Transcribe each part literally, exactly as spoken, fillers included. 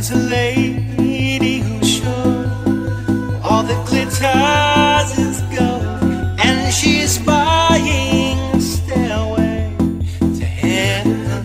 There's a lady who's sure all that glitters is gold, and she's buying a stairway to heaven.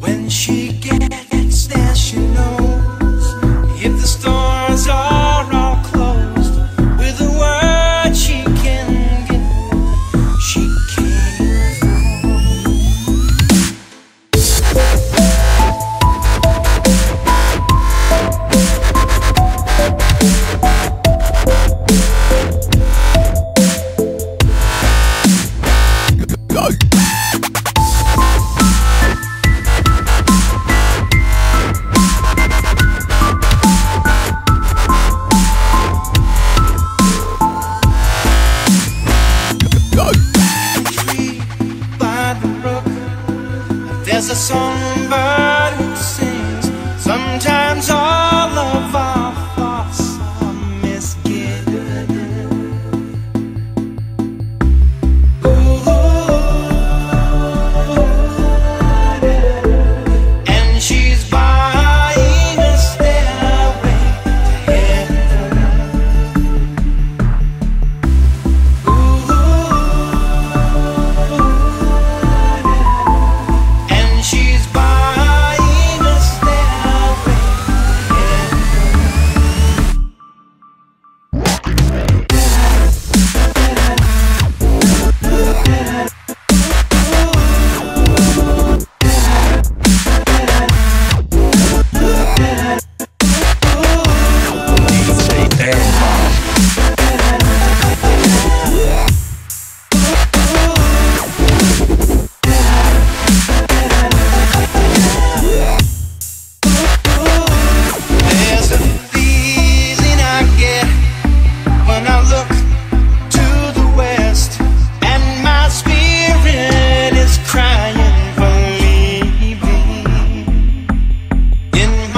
When she gets there, she knows if the stores are all closed, with a word she can give, she can't There's a songbird who sings. Sometimes all of our thoughts are misgiven. Ooh, and she's buying a stairway to heaven.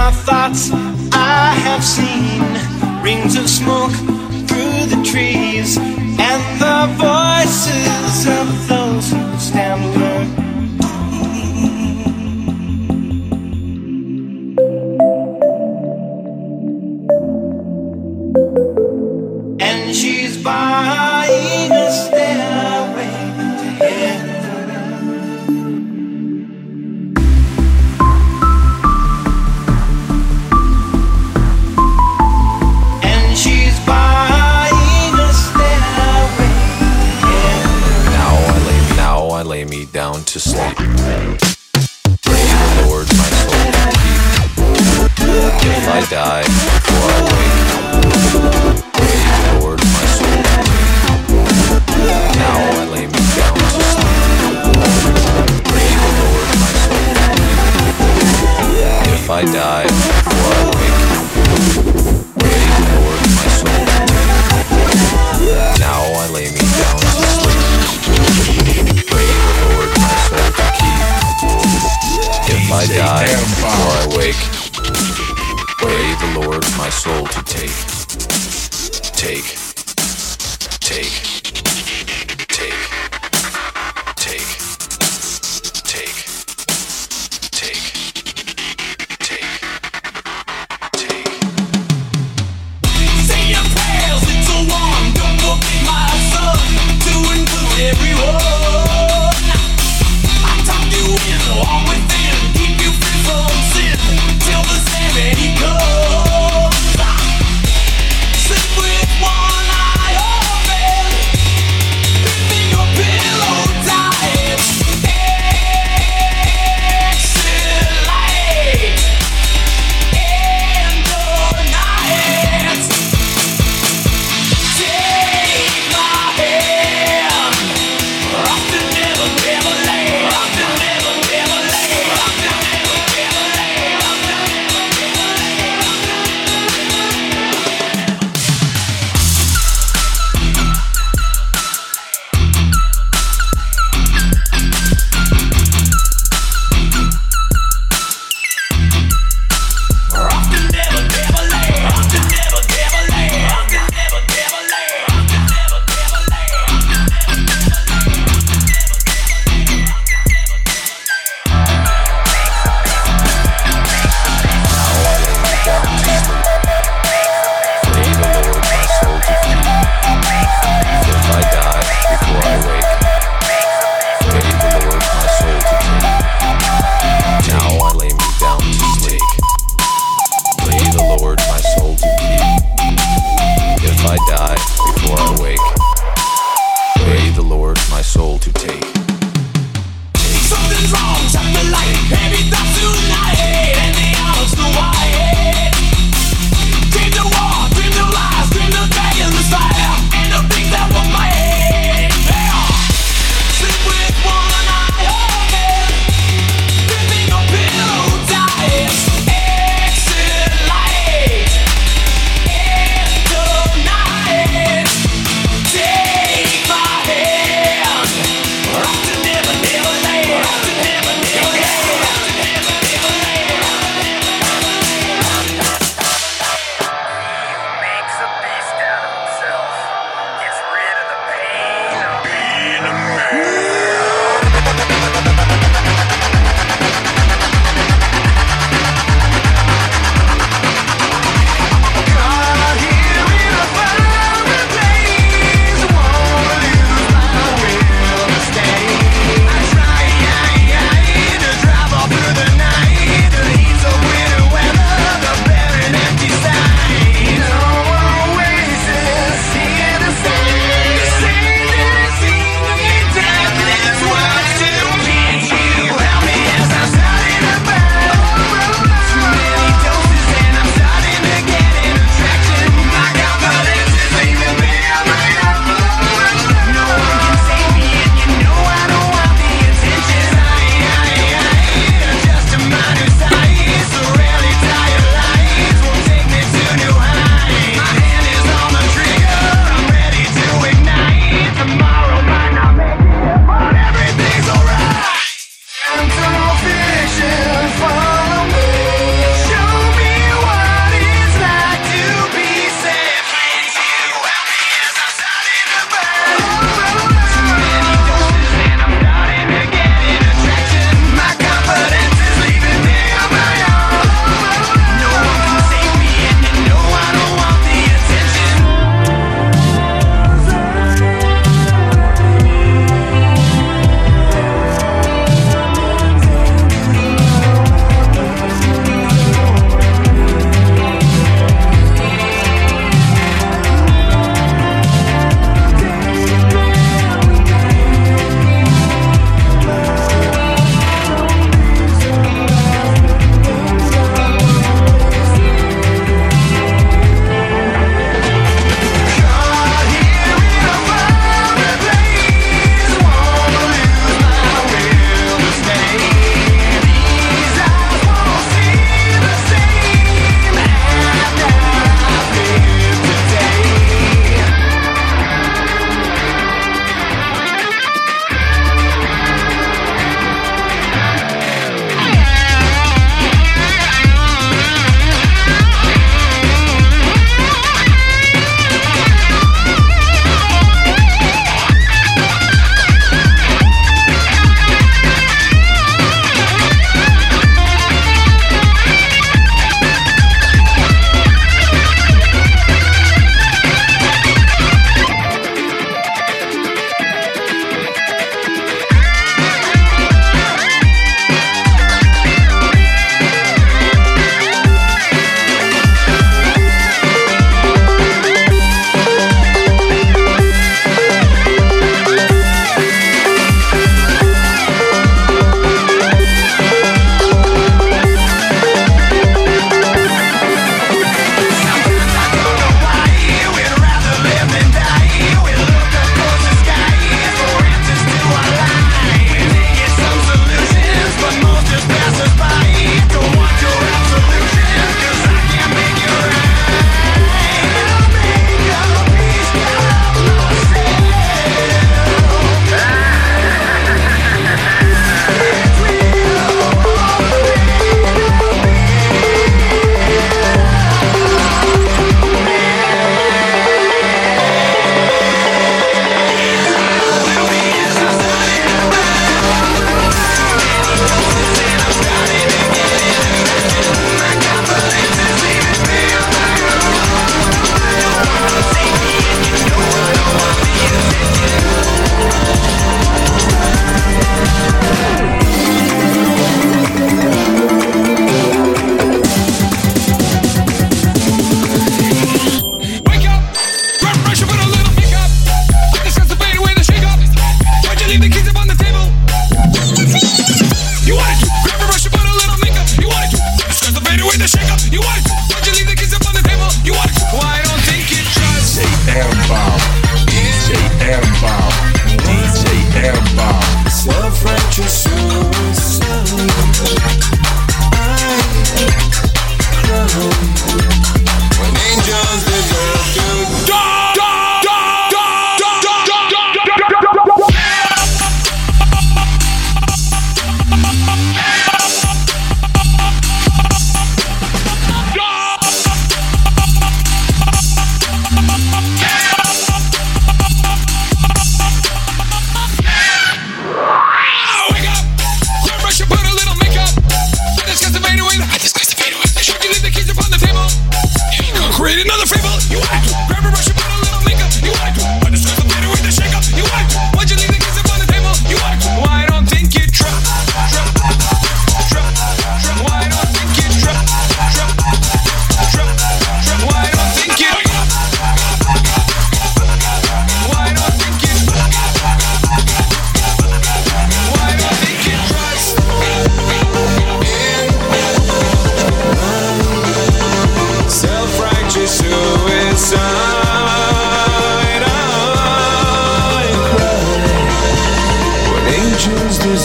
Ooh, I have seen rings of smoke through the trees, and the voices of those who stand alone. And she's buying a stairway to heaven. Lay me down to sleep. Pray, Lord, my soul to keep. If I die before I wake, pray, Lord, my soul to keep. Now I lay me down to sleep. Pray, Lord, my soul to keep. If I die before I wake, pray, Lord, my soul to keep. Now I lay me down to sleep. If I die before I wake, pray the Lord my soul to take, take, take, take, take, take, take, take, take. Say your prayers, it's a wonderful thing, my son, to include everyone. I tuck you in along with them. Sit with one eye open.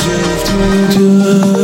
deserve to do.